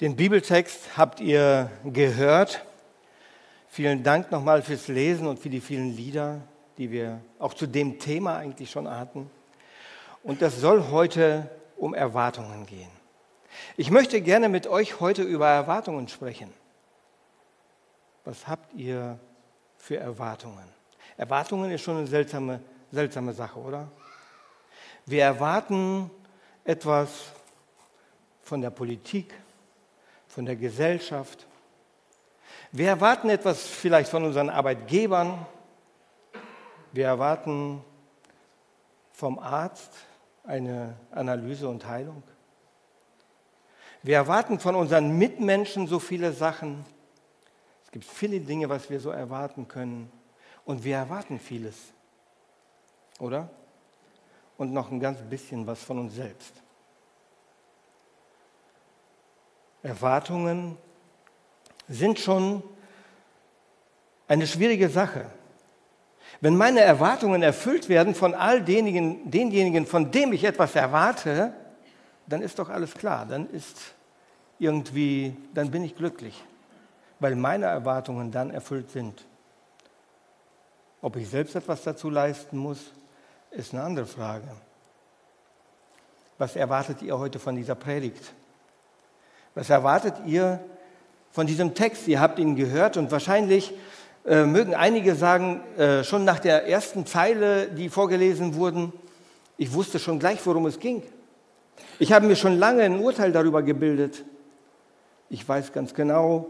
Den Bibeltext habt ihr gehört. Vielen Dank nochmal fürs Lesen und für die vielen Lieder, die wir auch zu dem Thema eigentlich schon hatten. Und das soll heute um Erwartungen gehen. Ich möchte gerne mit euch heute über Erwartungen sprechen. Was habt ihr für Erwartungen? Erwartungen ist schon eine seltsame Sache, oder? Wir erwarten etwas von der Politik, von der Gesellschaft. Wir erwarten etwas vielleicht von unseren Arbeitgebern. Wir erwarten vom Arzt eine Analyse und Heilung. Wir erwarten von unseren Mitmenschen so viele Sachen. Es gibt viele Dinge, was wir so erwarten können. Und wir erwarten vieles, oder? Und noch ein ganz bisschen was von uns selbst. Erwartungen sind schon eine schwierige Sache. Wenn meine Erwartungen erfüllt werden von all denjenigen, von dem ich etwas erwarte, dann ist doch alles klar, dann bin ich glücklich, weil meine Erwartungen dann erfüllt sind. Ob ich selbst etwas dazu leisten muss, ist eine andere Frage. Was erwartet ihr heute von dieser Predigt? Was erwartet ihr von diesem Text? Ihr habt ihn gehört und wahrscheinlich mögen einige sagen, schon nach der ersten Zeile, die vorgelesen wurden, ich wusste schon gleich, worum es ging. Ich habe mir schon lange ein Urteil darüber gebildet. Ich weiß ganz genau,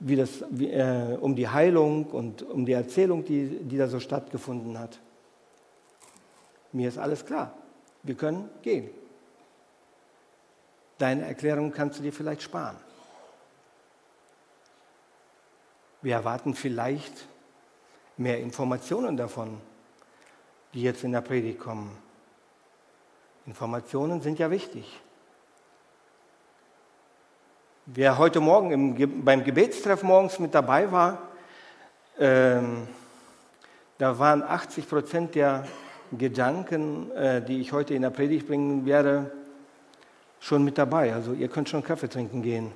um die Heilung und um die Erzählung, die da so stattgefunden hat. Mir ist alles klar. Wir können gehen. Deine Erklärung kannst du dir vielleicht sparen. Wir erwarten vielleicht mehr Informationen davon, die jetzt in der Predigt kommen. Informationen sind ja wichtig. Wer heute Morgen beim Gebetstreff morgens mit dabei war, da waren 80% der Gedanken, die ich heute in der Predigt bringen werde, schon mit dabei. Also ihr könnt schon Kaffee trinken gehen.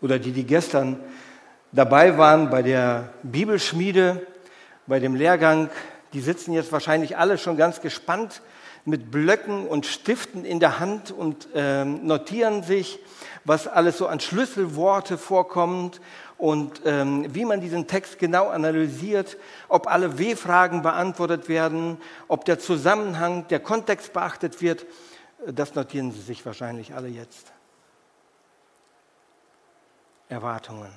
Oder die gestern dabei waren bei der Bibelschmiede, bei dem Lehrgang, die sitzen jetzt wahrscheinlich alle schon ganz gespannt mit Blöcken und Stiften in der Hand und notieren sich, was alles so an Schlüsselworte vorkommt und wie man diesen Text genau analysiert, ob alle W-Fragen beantwortet werden, ob der Zusammenhang, der Kontext beachtet wird. Das notieren sie sich wahrscheinlich alle jetzt. Erwartungen.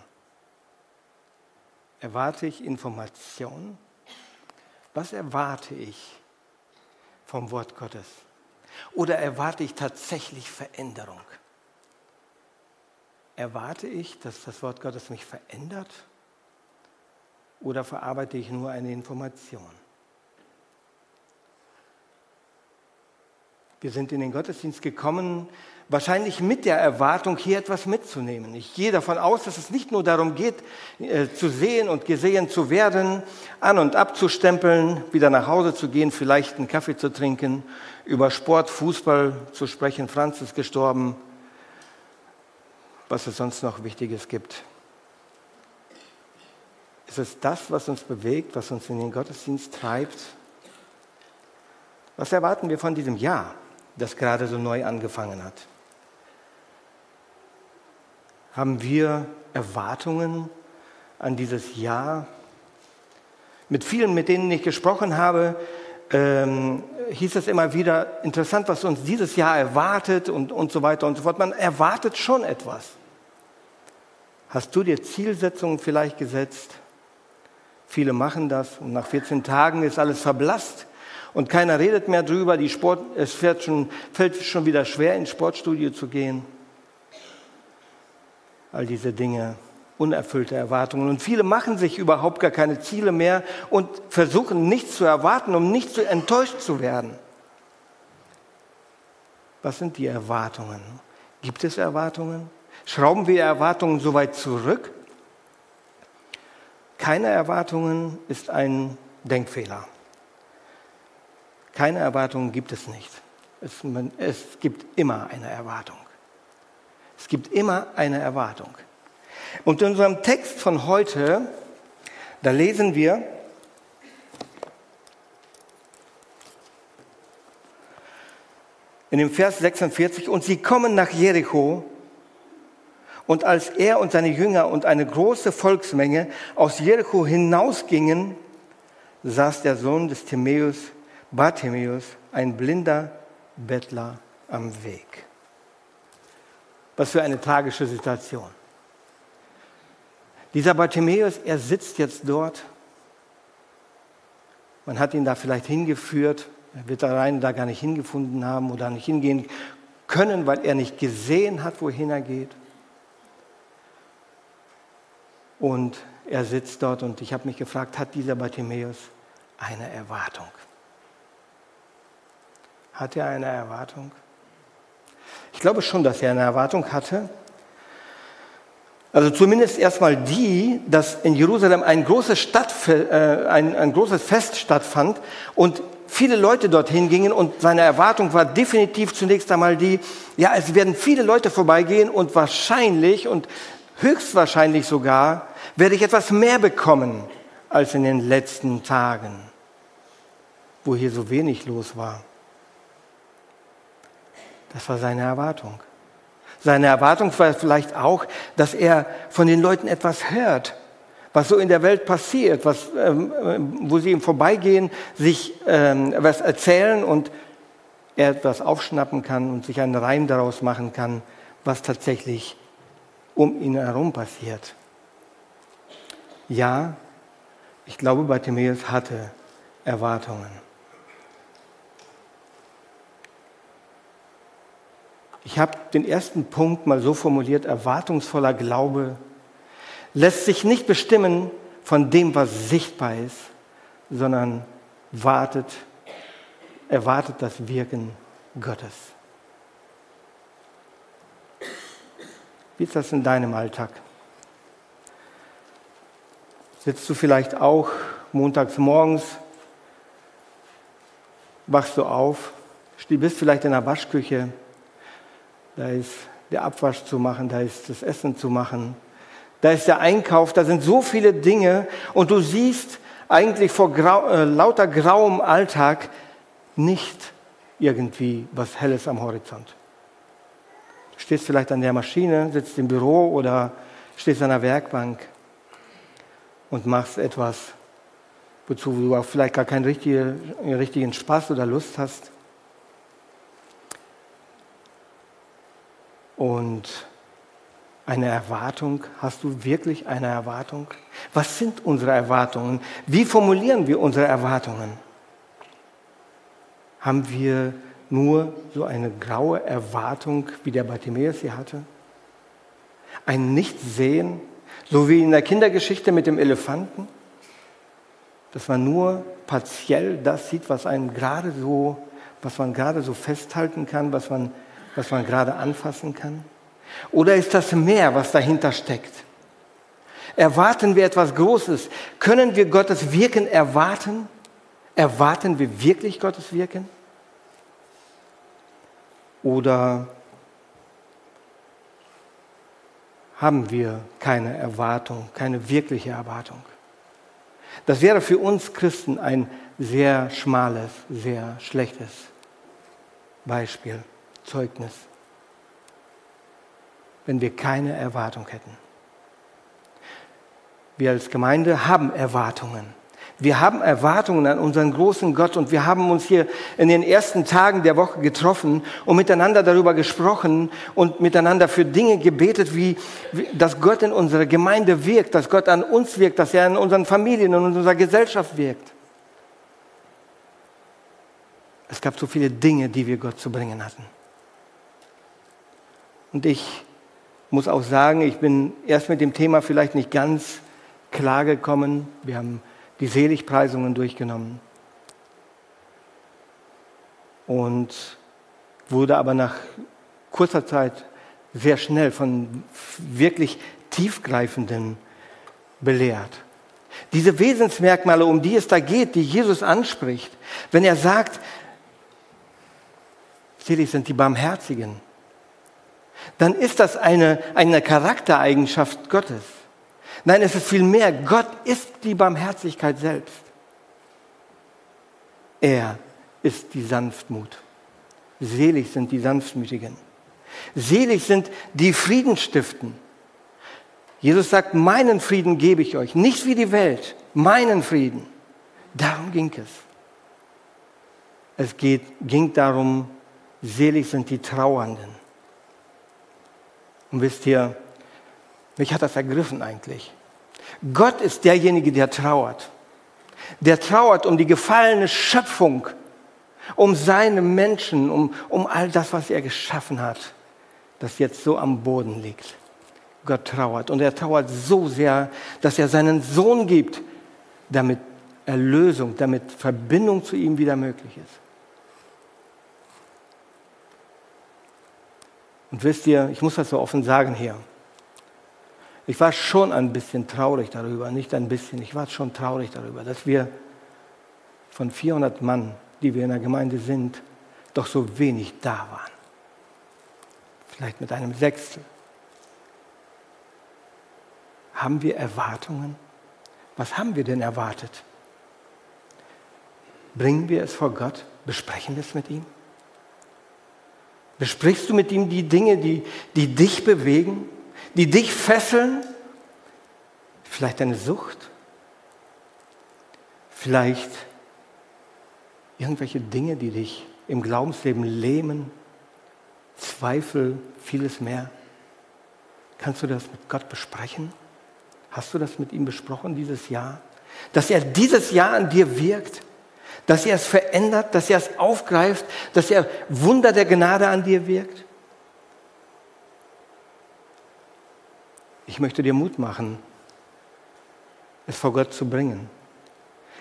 Erwarte ich Informationen? Was erwarte ich vom Wort Gottes? Oder erwarte ich tatsächlich Veränderung? Erwarte ich, dass das Wort Gottes mich verändert? Oder verarbeite ich nur eine Information? Wir sind in den Gottesdienst gekommen, wahrscheinlich mit der Erwartung, hier etwas mitzunehmen. Ich gehe davon aus, dass es nicht nur darum geht, zu sehen und gesehen zu werden, an- und abzustempeln, wieder nach Hause zu gehen, vielleicht einen Kaffee zu trinken, über Sport, Fußball zu sprechen, Franz ist gestorben, was es sonst noch Wichtiges gibt. Ist es das, was uns bewegt, was uns in den Gottesdienst treibt? Was erwarten wir von diesem Jahr, das gerade so neu angefangen hat? Haben wir Erwartungen an dieses Jahr? Mit vielen, mit denen ich gesprochen habe, hieß es immer wieder, interessant, was uns dieses Jahr erwartet und so weiter und so fort. Man erwartet schon etwas. Hast du dir Zielsetzungen vielleicht gesetzt? Viele machen das und nach 14 Tagen ist alles verblasst. Und keiner redet mehr drüber, es fällt schon wieder schwer, ins Sportstudio zu gehen. All diese Dinge, unerfüllte Erwartungen. Und viele machen sich überhaupt gar keine Ziele mehr und versuchen nichts zu erwarten, um nicht zu enttäuscht zu werden. Was sind die Erwartungen? Gibt es Erwartungen? Schrauben wir Erwartungen so weit zurück? Keine Erwartungen ist ein Denkfehler. Keine Erwartungen gibt es nicht. Es gibt immer eine Erwartung. Es gibt immer eine Erwartung. Und in unserem Text von heute, da lesen wir, in dem Vers 46, und sie kommen nach Jericho, und als er und seine Jünger und eine große Volksmenge aus Jericho hinausgingen, saß der Sohn des Timäus, Bartimäus, ein blinder Bettler am Weg. Was für eine tragische Situation. Dieser Bartimäus, er sitzt jetzt dort. Man hat ihn da vielleicht hingeführt. Er wird da rein, da gar nicht hingefunden haben oder nicht hingehen können, weil er nicht gesehen hat, wohin er geht. Und er sitzt dort und ich habe mich gefragt, hat dieser Bartimäus eine Erwartung? Hat er eine Erwartung? Ich glaube schon, dass er eine Erwartung hatte. Also zumindest erstmal die, dass in Jerusalem ein großes Fest stattfand und viele Leute dorthin gingen und seine Erwartung war definitiv zunächst einmal die, ja, es werden viele Leute vorbeigehen und wahrscheinlich und höchstwahrscheinlich sogar werde ich etwas mehr bekommen als in den letzten Tagen, wo hier so wenig los war. Das war seine Erwartung. Seine Erwartung war vielleicht auch, dass er von den Leuten etwas hört, was so in der Welt passiert, wo sie ihm vorbeigehen, sich was erzählen und er etwas aufschnappen kann und sich einen Reim daraus machen kann, was tatsächlich um ihn herum passiert. Ja, ich glaube, Bartimäus hatte Erwartungen. Ich habe den ersten Punkt mal so formuliert, erwartungsvoller Glaube lässt sich nicht bestimmen von dem, was sichtbar ist, sondern erwartet das Wirken Gottes. Wie ist das in deinem Alltag? Sitzt du vielleicht auch montags morgens, wachst du auf, bist vielleicht in der Waschküche, da ist der Abwasch zu machen, da ist das Essen zu machen, da ist der Einkauf, da sind so viele Dinge und du siehst eigentlich vor lauter grauem Alltag nicht irgendwie was Helles am Horizont. Du stehst vielleicht an der Maschine, sitzt im Büro oder stehst an der Werkbank und machst etwas, wozu du auch vielleicht gar keinen richtigen Spaß oder Lust hast. Und eine Erwartung? Hast du wirklich eine Erwartung? Was sind unsere Erwartungen? Wie formulieren wir unsere Erwartungen? Haben wir nur so eine graue Erwartung, wie der Bartimäus sie hatte? Ein Nichtsehen, so wie in der Kindergeschichte mit dem Elefanten? Dass man nur partiell das sieht, was man gerade so festhalten kann, was man gerade anfassen kann? Oder ist das mehr, was dahinter steckt? Erwarten wir etwas Großes? Können wir Gottes Wirken erwarten? Erwarten wir wirklich Gottes Wirken? Oder haben wir keine Erwartung, keine wirkliche Erwartung? Das wäre für uns Christen ein sehr schmales, sehr schlechtes Beispiel, Zeugnis. Wenn wir keine Erwartung hätten. Wir als Gemeinde haben Erwartungen. Wir haben Erwartungen an unseren großen Gott und wir haben uns hier in den ersten Tagen der Woche getroffen und miteinander darüber gesprochen und miteinander für Dinge gebetet, wie dass Gott in unserer Gemeinde wirkt, dass Gott an uns wirkt, dass er in unseren Familien und in unserer Gesellschaft wirkt. Es gab so viele Dinge, die wir Gott zu bringen hatten. Und ich muss auch sagen, ich bin erst mit dem Thema vielleicht nicht ganz klar gekommen. Wir haben die Seligpreisungen durchgenommen. Und wurde aber nach kurzer Zeit sehr schnell von wirklich Tiefgreifenden belehrt. Diese Wesensmerkmale, um die es da geht, die Jesus anspricht, wenn er sagt, Selig sind die Barmherzigen. Dann ist das eine Charaktereigenschaft Gottes. Nein, es ist viel mehr. Gott ist die Barmherzigkeit selbst. Er ist die Sanftmut. Selig sind die Sanftmütigen. Selig sind die Frieden stiften. Jesus sagt, meinen Frieden gebe ich euch. Nicht wie die Welt, meinen Frieden. Darum ging es. Es ging darum, selig sind die Trauernden. Und wisst ihr, mich hat das ergriffen eigentlich. Gott ist derjenige, der trauert. Der trauert um die gefallene Schöpfung, um seine Menschen, um all das, was er geschaffen hat, das jetzt so am Boden liegt. Gott trauert und er trauert so sehr, dass er seinen Sohn gibt, damit Erlösung, damit Verbindung zu ihm wieder möglich ist. Und wisst ihr, ich muss das so offen sagen hier, ich war schon ein bisschen traurig darüber, nicht ein bisschen, ich war schon traurig darüber, dass wir von 400 Mann, die wir in der Gemeinde sind, doch so wenig da waren. Vielleicht mit einem Sechstel. Haben wir Erwartungen? Was haben wir denn erwartet? Bringen wir es vor Gott? Besprechen wir es mit ihm? Besprichst du mit ihm die Dinge, die dich bewegen, die dich fesseln? Vielleicht eine Sucht? Vielleicht irgendwelche Dinge, die dich im Glaubensleben lähmen? Zweifel, vieles mehr? Kannst du das mit Gott besprechen? Hast du das mit ihm besprochen dieses Jahr? Dass er dieses Jahr an dir wirkt? Dass er es verändert, dass er es aufgreift, dass er Wunder der Gnade an dir wirkt? Ich möchte dir Mut machen, es vor Gott zu bringen.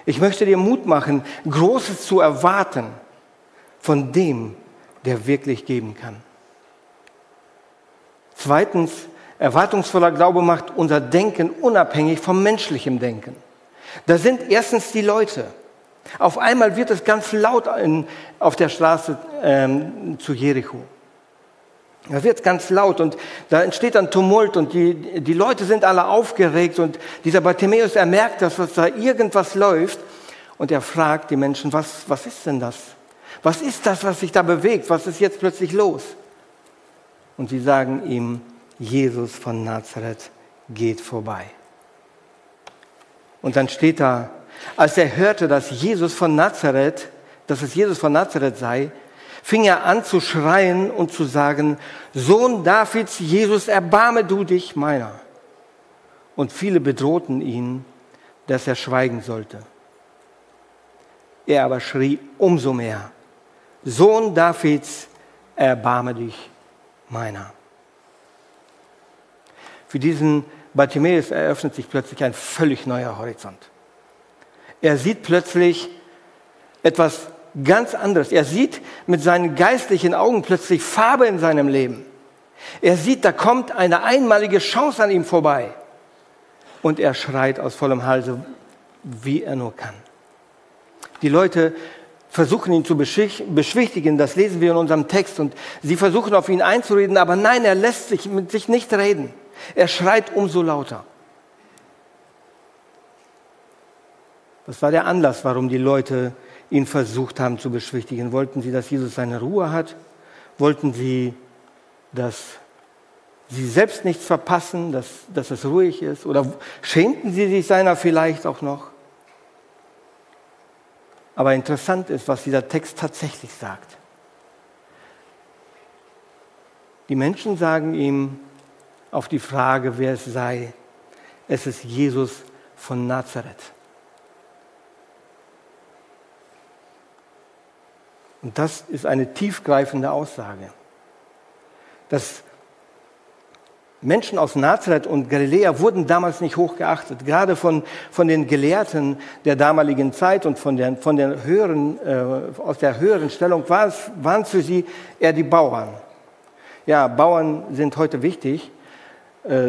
Ich möchte dir Mut machen, Großes zu erwarten von dem, der wirklich geben kann. Zweitens, erwartungsvoller Glaube macht unser Denken unabhängig vom menschlichen Denken. Da sind erstens die Leute. Auf einmal wird es ganz laut auf der Straße zu Jericho. Da wird es ganz laut und da entsteht ein Tumult und die Leute sind alle aufgeregt und dieser Bartimäus, er merkt, dass da irgendwas läuft und er fragt die Menschen, was ist denn das? Was ist das, was sich da bewegt? Was ist jetzt plötzlich los? Und sie sagen ihm, Jesus von Nazareth geht vorbei. Und dann steht da, als er hörte, dass es Jesus von Nazareth sei, fing er an zu schreien und zu sagen, Sohn Davids, Jesus, erbarme du dich meiner. Und viele bedrohten ihn, dass er schweigen sollte. Er aber schrie umso mehr, Sohn Davids, erbarme dich meiner. Für diesen Bartimäus eröffnet sich plötzlich ein völlig neuer Horizont. Er sieht plötzlich etwas ganz anderes. Er sieht mit seinen geistlichen Augen plötzlich Farbe in seinem Leben. Er sieht, da kommt eine einmalige Chance an ihm vorbei. Und er schreit aus vollem Halse, wie er nur kann. Die Leute versuchen ihn zu beschwichtigen, das lesen wir in unserem Text. Und sie versuchen auf ihn einzureden, aber nein, er lässt sich mit sich nicht reden. Er schreit umso lauter. Das war der Anlass, warum die Leute ihn versucht haben zu beschwichtigen. Wollten sie, dass Jesus seine Ruhe hat? Wollten sie, dass sie selbst nichts verpassen, dass es ruhig ist? Oder schämten sie sich seiner vielleicht auch noch? Aber interessant ist, was dieser Text tatsächlich sagt. Die Menschen sagen ihm auf die Frage, wer es sei, es ist Jesus von Nazareth. Und das ist eine tiefgreifende Aussage. Dass Menschen aus Nazareth und Galiläa wurden damals nicht hochgeachtet. Gerade von den Gelehrten der damaligen Zeit und aus der höheren Stellung waren für sie eher die Bauern. Ja, Bauern sind heute wichtig,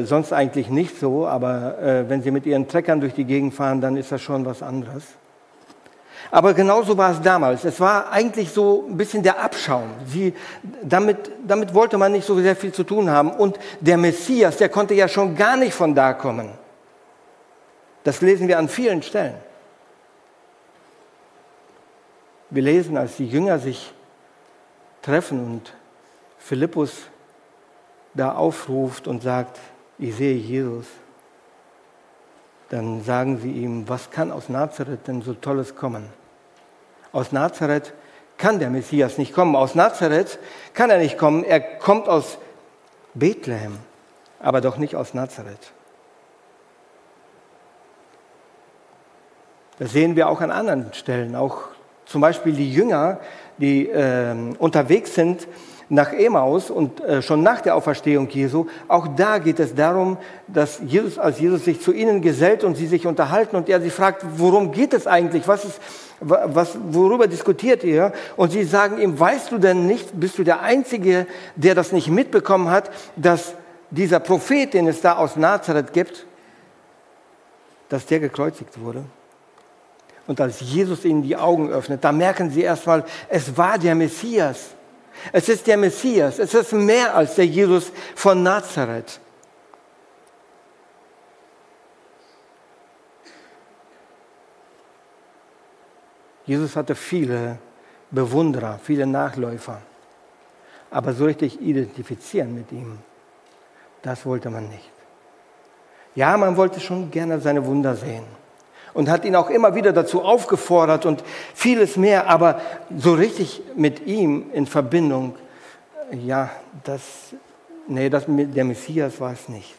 sonst eigentlich nicht so, aber wenn sie mit ihren Treckern durch die Gegend fahren, dann ist das schon was anderes. Aber genauso war es damals. Es war eigentlich so ein bisschen der Abschaum. Damit wollte man nicht so sehr viel zu tun haben. Und der Messias, der konnte ja schon gar nicht von da kommen. Das lesen wir an vielen Stellen. Wir lesen, als die Jünger sich treffen und Philippus da aufruft und sagt, ich sehe Jesus. Dann sagen sie ihm, was kann aus Nazareth denn so Tolles kommen? Aus Nazareth kann der Messias nicht kommen. Aus Nazareth kann er nicht kommen. Er kommt aus Bethlehem, aber doch nicht aus Nazareth. Das sehen wir auch an anderen Stellen. Auch zum Beispiel die Jünger, die unterwegs sind nach Emmaus und schon nach der Auferstehung Jesu, auch da geht es darum, dass Jesus, als Jesus sich zu ihnen gesellt und sie sich unterhalten und er sie fragt, worum geht es eigentlich, worüber diskutiert ihr? Und sie sagen ihm, weißt du denn nicht, bist du der Einzige, der das nicht mitbekommen hat, dass dieser Prophet, den es da aus Nazareth gibt, dass der gekreuzigt wurde? Und als Jesus ihnen die Augen öffnet, da merken sie erstmal, es war der Messias. Es ist der Messias, es ist mehr als der Jesus von Nazareth. Jesus hatte viele Bewunderer, viele Nachläufer, aber so richtig identifizieren mit ihm, das wollte man nicht. Ja, man wollte schon gerne seine Wunder sehen und hat ihn auch immer wieder dazu aufgefordert und vieles mehr, aber so richtig mit ihm in Verbindung, der Messias war es nicht.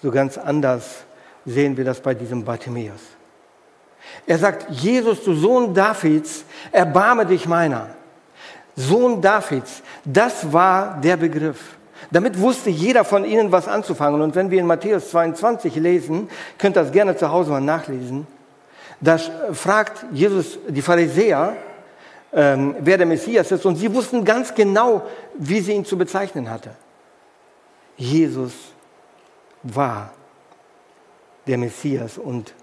So ganz anders sehen wir das bei diesem Bartimäus. Er sagt, Jesus, du Sohn Davids, erbarme dich meiner. Sohn Davids, das war der Begriff. Damit wusste jeder von ihnen, was anzufangen. Und wenn wir in Matthäus 22 lesen, könnt ihr das gerne zu Hause mal nachlesen, da fragt Jesus die Pharisäer, wer der Messias ist. Und sie wussten ganz genau, wie sie ihn zu bezeichnen hatte. Jesus war der Messias. Und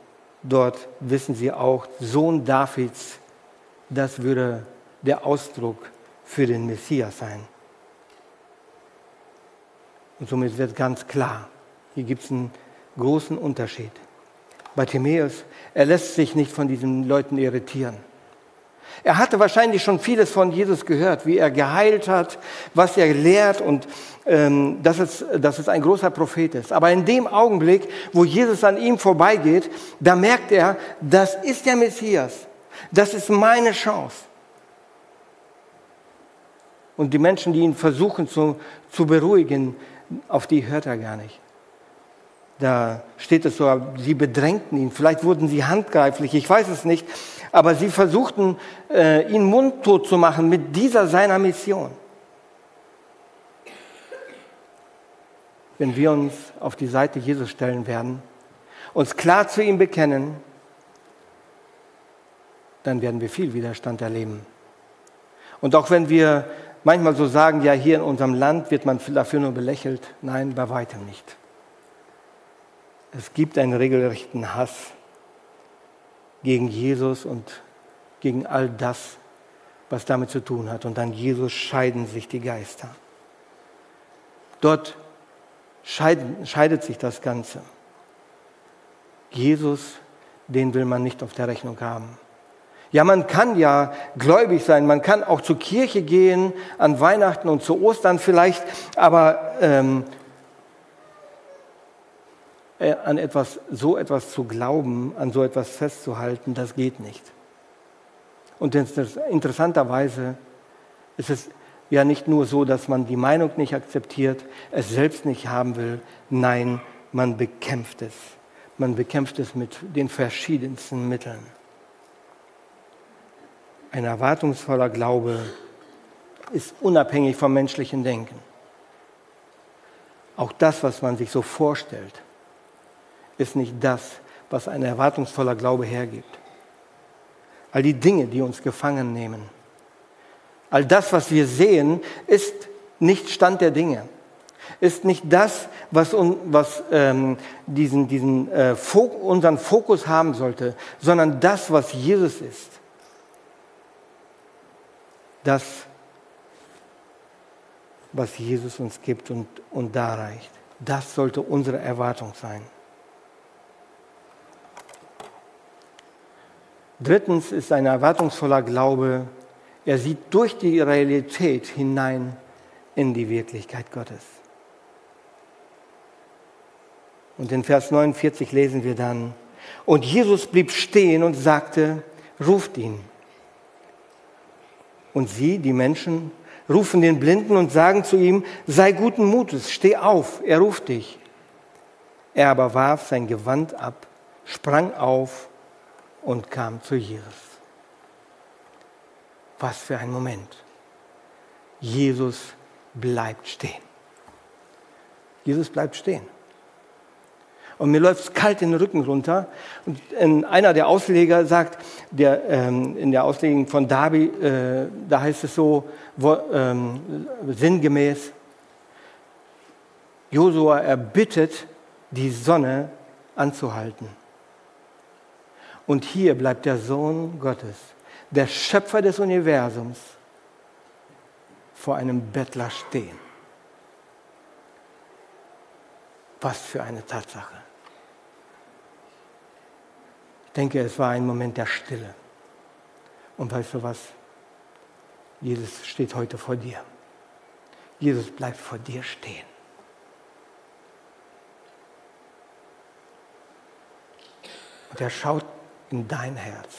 dort wissen sie auch, Sohn Davids, das würde der Ausdruck für den Messias sein. Und somit wird ganz klar, hier gibt es einen großen Unterschied. Bartimäus, er lässt sich nicht von diesen Leuten irritieren. Er hatte wahrscheinlich schon vieles von Jesus gehört, wie er geheilt hat, was er lehrt und dass es ein großer Prophet ist. Aber in dem Augenblick, wo Jesus an ihm vorbeigeht, da merkt er, das ist der Messias, das ist meine Chance. Und die Menschen, die ihn versuchen zu beruhigen, auf die hört er gar nicht. Da steht es so, sie bedrängten ihn, vielleicht wurden sie handgreiflich, ich weiß es nicht, aber sie versuchten, ihn mundtot zu machen mit dieser seiner Mission. Wenn wir uns auf die Seite Jesus stellen werden, uns klar zu ihm bekennen, dann werden wir viel Widerstand erleben. Und auch wenn wir manchmal so sagen, ja, hier in unserem Land wird man dafür nur belächelt. Nein, bei weitem nicht. Es gibt einen regelrechten Hass gegen Jesus und gegen all das, was damit zu tun hat. Und an Jesus scheiden sich die Geister. Dort scheidet sich das Ganze. Jesus, den will man nicht auf der Rechnung haben. Ja, man kann ja gläubig sein, man kann auch zur Kirche gehen, an Weihnachten und zu Ostern vielleicht, aber an so etwas zu glauben, an so etwas festzuhalten, das geht nicht. Und interessanterweise ist es ja nicht nur so, dass man die Meinung nicht akzeptiert, es selbst nicht haben will, nein, man bekämpft es. Man bekämpft es mit den verschiedensten Mitteln. Ein erwartungsvoller Glaube ist unabhängig vom menschlichen Denken. Auch das, was man sich so vorstellt, ist nicht das, was ein erwartungsvoller Glaube hergibt. All die Dinge, die uns gefangen nehmen, all das, was wir sehen, ist nicht Stand der Dinge. ist nicht das, was unseren Fokus haben sollte, sondern das, was Jesus ist. Das, was Jesus uns gibt und darreicht. Das sollte unsere Erwartung sein. Drittens ist ein erwartungsvoller Glaube, er sieht durch die Realität hinein in die Wirklichkeit Gottes. Und in Vers 49 lesen wir dann, und Jesus blieb stehen und sagte, ruft ihn. Und sie, die Menschen, rufen den Blinden und sagen zu ihm, sei guten Mutes, steh auf, er ruft dich. Er aber warf sein Gewand ab, sprang auf und kam zu Jesus. Was für ein Moment. Jesus bleibt stehen. Jesus bleibt stehen. Und mir läuft es kalt den Rücken runter. Und einer der Ausleger sagt, in der Auslegung von Darby, da heißt es so, sinngemäß, Josua erbittet, die Sonne anzuhalten. Und hier bleibt der Sohn Gottes, der Schöpfer des Universums, vor einem Bettler stehen. Was für eine Tatsache. Ich denke, es war ein Moment der Stille. Und weißt du was? Jesus steht heute vor dir. Jesus bleibt vor dir stehen. Und er schaut in dein Herz.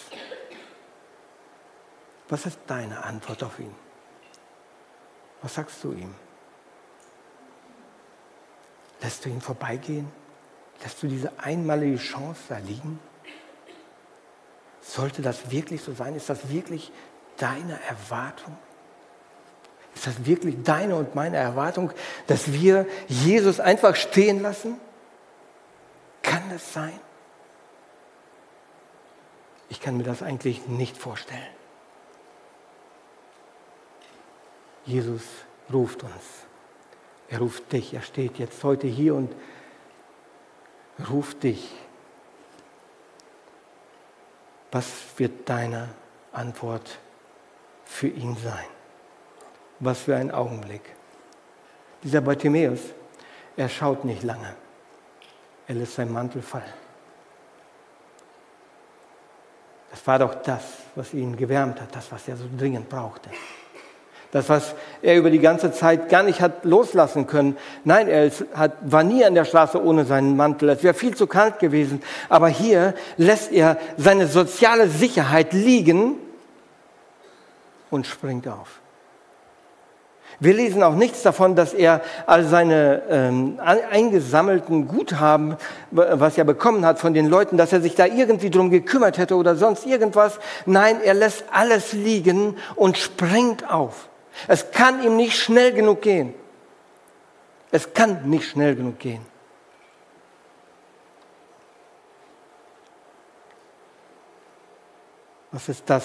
Was ist deine Antwort auf ihn? Was sagst du ihm? Lässt du ihn vorbeigehen? Lässt du diese einmalige Chance da liegen? Sollte das wirklich so sein? Ist das wirklich deine Erwartung? Ist das wirklich deine und meine Erwartung, dass wir Jesus einfach stehen lassen? Kann das sein? Ich kann mir das eigentlich nicht vorstellen. Jesus ruft uns. Er ruft dich. Er steht jetzt heute hier und ruft dich. Was wird deine Antwort für ihn sein? Was für ein Augenblick. Dieser Bartimäus, er schaut nicht lange. Er lässt seinen Mantel fallen. Das war doch das, was ihn gewärmt hat, das, was er so dringend brauchte. Das, was er über die ganze Zeit gar nicht hat loslassen können. Nein, war nie an der Straße ohne seinen Mantel. Es wäre viel zu kalt gewesen. Aber hier lässt er seine soziale Sicherheit liegen und springt auf. Wir lesen auch nichts davon, dass er all seine eingesammelten Guthaben, was er bekommen hat von den Leuten, dass er sich da irgendwie drum gekümmert hätte oder sonst irgendwas. Nein, er lässt alles liegen und springt auf. Es kann ihm nicht schnell genug gehen. Es kann nicht schnell genug gehen. Was ist das,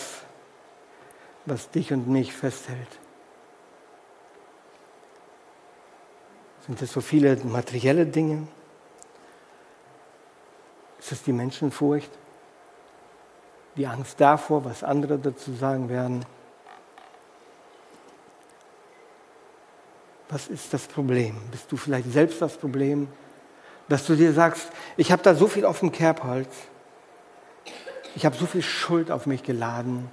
was dich und mich festhält? Sind es so viele materielle Dinge? Ist es die Menschenfurcht? Die Angst davor, was andere dazu sagen werden? Was ist das Problem? Bist du vielleicht selbst das Problem, dass du dir sagst, ich habe da so viel auf dem Kerbholz, ich habe so viel Schuld auf mich geladen,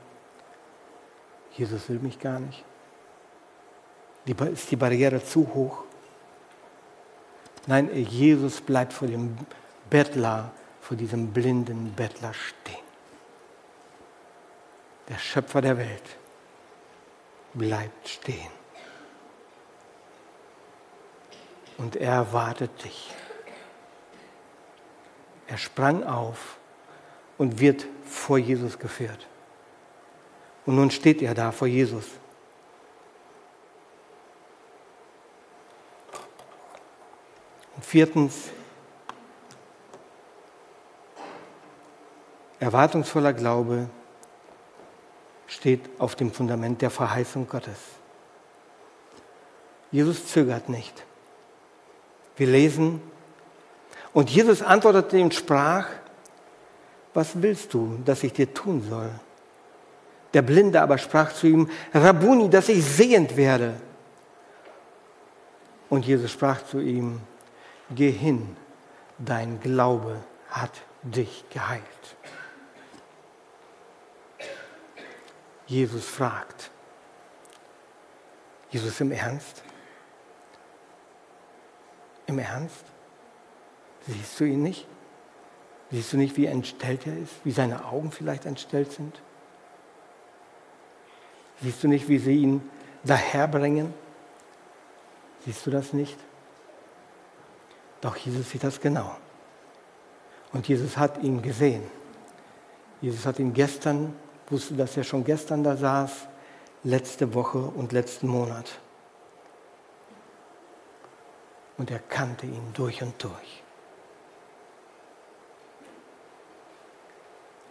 Jesus will mich gar nicht. Ist die Barriere zu hoch? Nein, Jesus bleibt vor dem Bettler, vor diesem blinden Bettler stehen. Der Schöpfer der Welt bleibt stehen. Und er erwartet dich. Er sprang auf und wird vor Jesus geführt. Und nun steht er da vor Jesus. Und viertens, erwartungsvoller Glaube steht auf dem Fundament der Verheißung Gottes. Jesus zögert nicht. Wir lesen, und Jesus antwortete und sprach, was willst du, dass ich dir tun soll? Der Blinde aber sprach zu ihm, Rabbuni, dass ich sehend werde. Und Jesus sprach zu ihm, geh hin, dein Glaube hat dich geheilt. Jesus fragt, Jesus, im Ernst? Im Ernst? Siehst du ihn nicht? Siehst du nicht, wie entstellt er ist? Wie seine Augen vielleicht entstellt sind? Siehst du nicht, wie sie ihn daherbringen? Siehst du das nicht? Doch Jesus sieht das genau. Und Jesus hat ihn gesehen. Jesus hat ihn gestern, wusste, dass er schon gestern da saß, letzte Woche und letzten Monat. Und er kannte ihn durch und durch.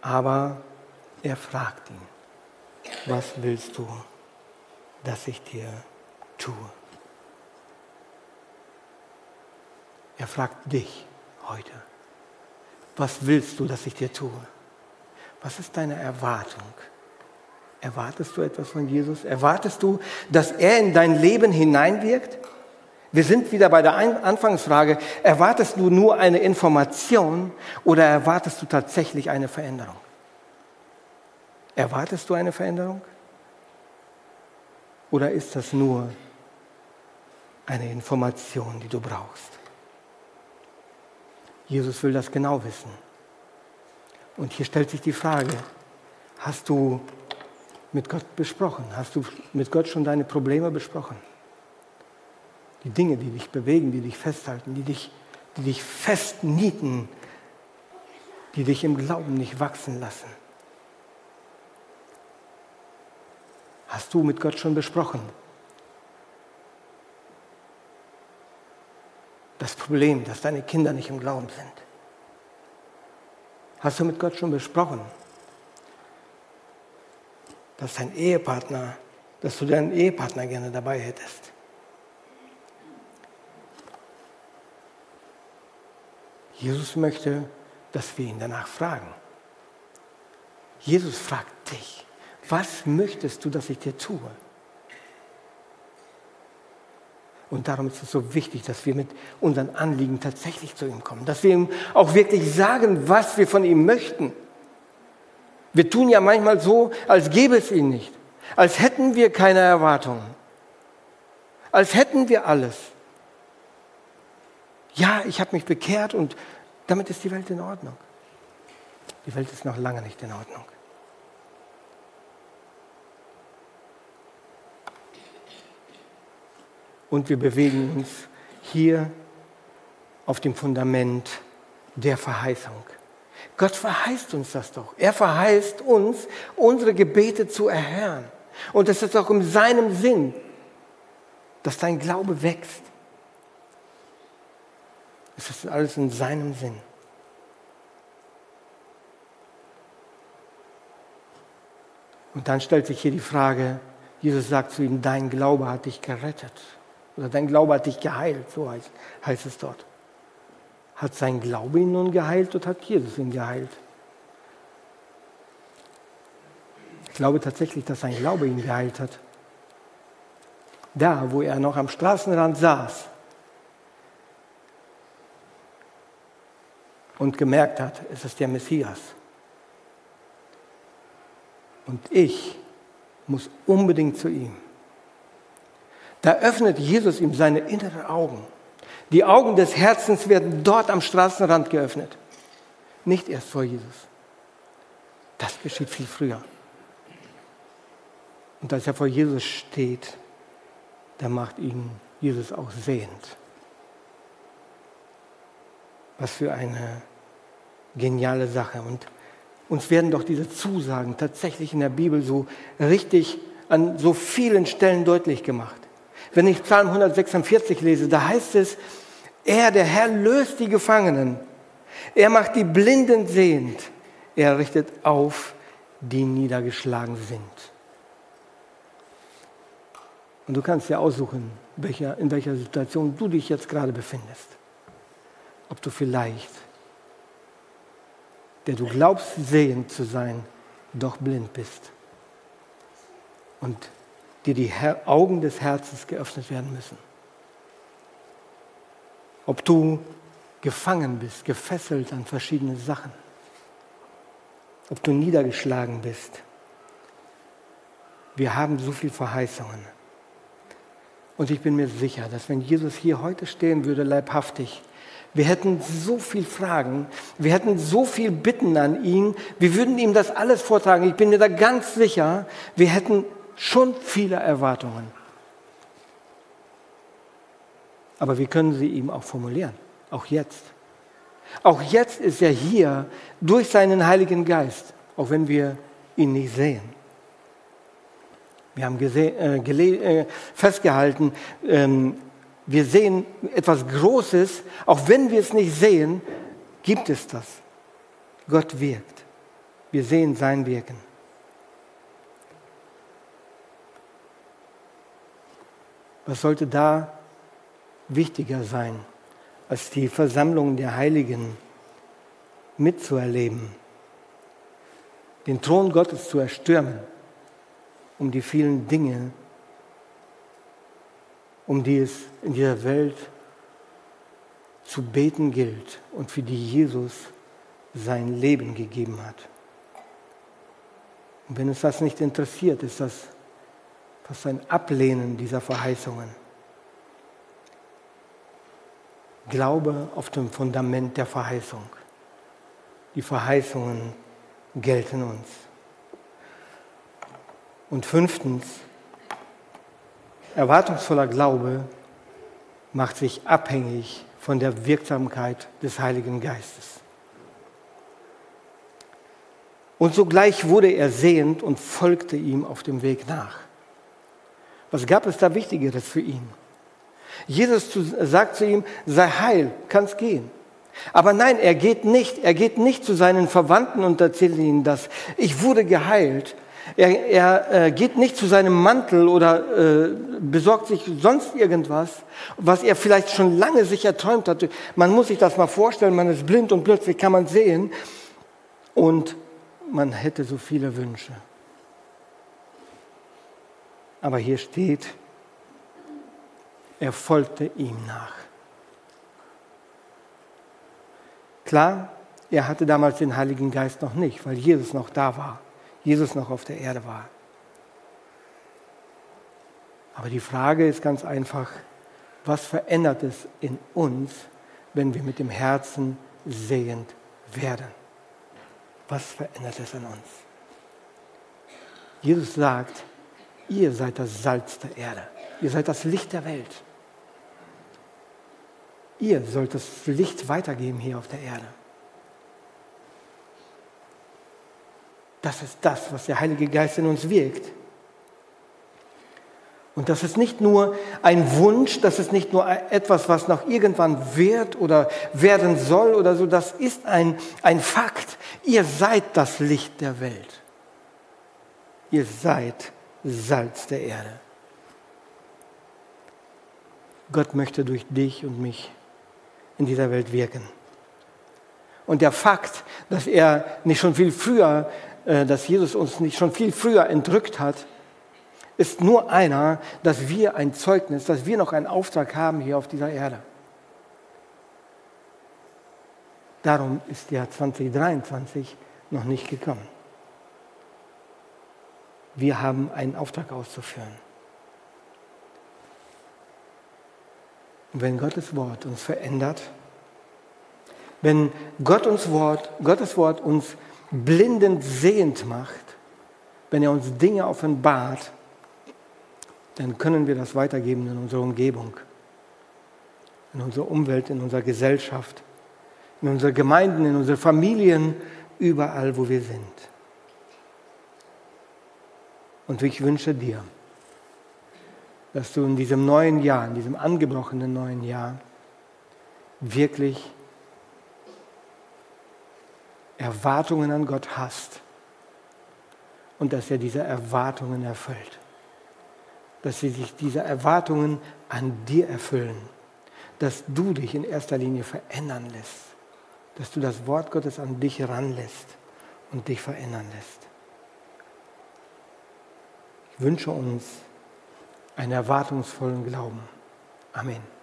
Aber er fragt ihn, was willst du, dass ich dir tue? Er fragt dich heute, was willst du, dass ich dir tue? Was ist deine Erwartung? Erwartest du etwas von Jesus? Erwartest du, dass er in dein Leben hineinwirkt? Wir sind wieder bei der Anfangsfrage. Erwartest du nur eine Information oder erwartest du tatsächlich eine Veränderung? Erwartest du eine Veränderung? Oder ist das nur eine Information, die du brauchst? Jesus will das genau wissen. Und hier stellt sich die Frage, hast du mit Gott besprochen? Hast du mit Gott schon deine Probleme besprochen? Die Dinge, die dich bewegen, die dich festhalten, die dich festnieten, die dich im Glauben nicht wachsen lassen. Hast du mit Gott schon besprochen? Das Problem, dass deine Kinder nicht im Glauben sind. Hast du mit Gott schon besprochen, dass du deinen Ehepartner gerne dabei hättest? Jesus möchte, dass wir ihn danach fragen. Jesus fragt dich, was möchtest du, dass ich dir tue? Und darum ist es so wichtig, dass wir mit unseren Anliegen tatsächlich zu ihm kommen, dass wir ihm auch wirklich sagen, was wir von ihm möchten. Wir tun ja manchmal so, als gäbe es ihn nicht, als hätten wir keine Erwartungen, als hätten wir alles. Ja, ich habe mich bekehrt und damit ist die Welt in Ordnung. Die Welt ist noch lange nicht in Ordnung. Und wir bewegen uns hier auf dem Fundament der Verheißung. Gott verheißt uns das doch. Er verheißt uns, unsere Gebete zu erhören. Und es ist auch in seinem Sinn, dass dein Glaube wächst. Es ist alles in seinem Sinn. Und dann stellt sich hier die Frage, Jesus sagt zu ihm, dein Glaube hat dich gerettet. Oder dein Glaube hat dich geheilt, so heißt es dort. Hat sein Glaube ihn nun geheilt oder hat Jesus ihn geheilt? Ich glaube tatsächlich, dass sein Glaube ihn geheilt hat. Da, wo er noch am Straßenrand saß und gemerkt hat, es ist der Messias. Und ich muss unbedingt zu ihm. Da öffnet Jesus ihm seine inneren Augen. Die Augen des Herzens werden dort am Straßenrand geöffnet. Nicht erst vor Jesus. Das geschieht viel früher. Und als er vor Jesus steht, da macht ihn Jesus auch sehend. Was für eine geniale Sache. Und uns werden doch diese Zusagen tatsächlich in der Bibel so richtig an so vielen Stellen deutlich gemacht. Wenn ich Psalm 146 lese, da heißt es, er, der Herr, löst die Gefangenen. Er macht die Blinden sehend. Er richtet auf, die niedergeschlagen sind. Und du kannst dir aussuchen, in welcher Situation du dich jetzt gerade befindest. Ob du vielleicht, der du glaubst, sehend zu sein, doch blind bist. Und dir die Augen des Herzens geöffnet werden müssen. Ob du gefangen bist, gefesselt an verschiedene Sachen. Ob du niedergeschlagen bist. Wir haben so viele Verheißungen. Und ich bin mir sicher, dass wenn Jesus hier heute stehen würde, leibhaftig, wir hätten so viele Fragen, wir hätten so viele Bitten an ihn, wir würden ihm das alles vortragen. Ich bin mir da ganz sicher, wir hätten schon viele Erwartungen. Aber wir können sie ihm auch formulieren, auch jetzt. Auch jetzt ist er hier durch seinen Heiligen Geist, auch wenn wir ihn nicht sehen. Wir haben festgehalten, wir sehen etwas Großes, auch wenn wir es nicht sehen, gibt es das. Gott wirkt. Wir sehen sein Wirken. Was sollte da wichtiger sein, als die Versammlung der Heiligen mitzuerleben, den Thron Gottes zu erstürmen, um die vielen Dinge, um die es in dieser Welt zu beten gilt und für die Jesus sein Leben gegeben hat. Und wenn uns das nicht interessiert, ist das fast ein Ablehnen dieser Verheißungen. Glaube auf dem Fundament der Verheißung. Die Verheißungen gelten uns. Und 5. Erwartungsvoller Glaube macht sich abhängig von der Wirksamkeit des Heiligen Geistes. Und sogleich wurde er sehend und folgte ihm auf dem Weg nach. Was gab es da Wichtigeres für ihn? Jesus sagt zu ihm, sei heil, kannst gehen. Aber nein, er geht nicht zu seinen Verwandten und erzählt ihnen das. Ich wurde geheilt. Er geht nicht zu seinem Mantel oder besorgt sich sonst irgendwas, was er vielleicht schon lange sich erträumt hatte. Man muss sich das mal vorstellen, man ist blind und plötzlich kann man sehen. Und man hätte so viele Wünsche. Aber hier steht, er folgte ihm nach. Klar, er hatte damals den Heiligen Geist noch nicht, weil Jesus noch da war. Jesus noch auf der Erde war. Aber die Frage ist ganz einfach, was verändert es in uns, wenn wir mit dem Herzen sehend werden? Was verändert es an uns? Jesus sagt, ihr seid das Salz der Erde. Ihr seid das Licht der Welt. Ihr sollt das Licht weitergeben hier auf der Erde. Das ist das, was der Heilige Geist in uns wirkt. Und das ist nicht nur ein Wunsch, das ist nicht nur etwas, was noch irgendwann wird oder werden soll oder so, das ist ein Fakt. Ihr seid das Licht der Welt. Ihr seid Salz der Erde. Gott möchte durch dich und mich in dieser Welt wirken. Und der Fakt, dass Jesus uns nicht schon viel früher entrückt hat, ist nur einer, dass wir ein Zeugnis, dass wir noch einen Auftrag haben hier auf dieser Erde. Darum ist Jahr 2023 noch nicht gekommen. Wir haben einen Auftrag auszuführen. Und wenn Gottes Wort uns verändert, wenn Gottes Wort uns blindend sehend macht, wenn er uns Dinge offenbart, dann können wir das weitergeben in unsere Umgebung, in unsere Umwelt, in unsere Gesellschaft, in unsere Gemeinden, in unsere Familien, überall, wo wir sind. Und ich wünsche dir, dass du in diesem neuen Jahr, in diesem angebrochenen neuen Jahr, wirklich Erwartungen an Gott hast und dass er diese Erwartungen erfüllt. dass sie sich diese Erwartungen an dir erfüllen, dass du dich in erster Linie verändern lässt, dass du das Wort Gottes an dich heranlässt und dich verändern lässt. Ich wünsche uns einen erwartungsvollen Glauben. Amen.